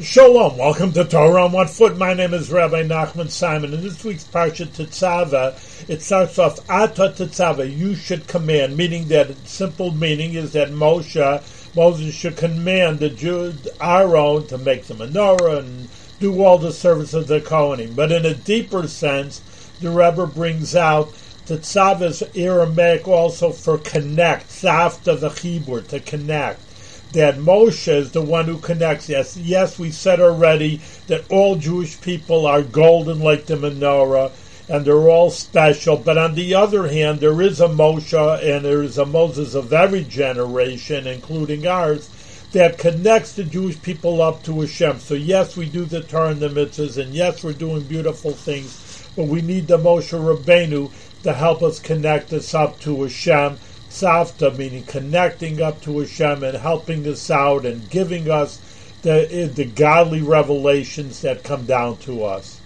Shalom, welcome to Torah on One Foot. My name is Rabbi Nachman Simon. In this week's Parsha Tetzava, it starts off, Atah Tetzava, you should command, meaning that its simple meaning is that Moses should command the Jews, Aaron, to make the menorah and do all the services of kohanim. But in a deeper sense, the Rebbe brings out Tetzava is Aramaic also for connect, Safta the Hebrew, to connect. That Moshe is the one who connects. Yes, we said already that all Jewish people are golden like the menorah, and they're all special. But on the other hand, there is a Moshe and there is a Moses of every generation, including ours, that connects the Jewish people up to Hashem. So yes, we do the Torah and the mitzvahs, and yes, we're doing beautiful things, but we need the Moshe Rabbeinu to help us connect us up to Hashem. Safta, meaning connecting up to Hashem and helping us out and giving us the godly revelations that come down to us.